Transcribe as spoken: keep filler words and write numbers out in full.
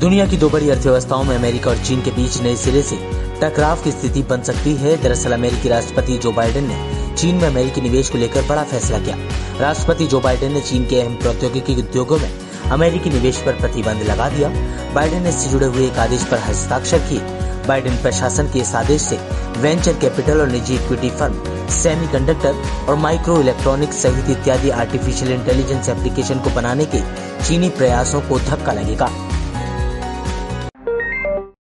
दुनिया की दो बड़ी अर्थव्यवस्थाओं में अमेरिका और चीन के बीच नए सिरे से टकराव की स्थिति बन सकती है। दरअसल अमेरिकी राष्ट्रपति जो बाइडेन ने चीन में अमेरिकी निवेश को लेकर बड़ा फैसला किया। राष्ट्रपति जो बाइडेन ने चीन के अहम प्रौद्योगिकी उद्योगों में अमेरिकी निवेश पर प्रतिबंध लगा दिया। बाइडेन ने इससे जुड़े हुए एक आदेश पर हस्ताक्षर किए। बाइडेन प्रशासन के इस आदेश से वेंचर कैपिटल और निजी इक्विटी फर्म सेमीकंडक्टर और माइक्रोइलेक्ट्रॉनिक्स सहित इत्यादि आर्टिफिशियल इंटेलिजेंस एप्लीकेशन को बनाने के चीनी प्रयासों को धक्का लगेगा।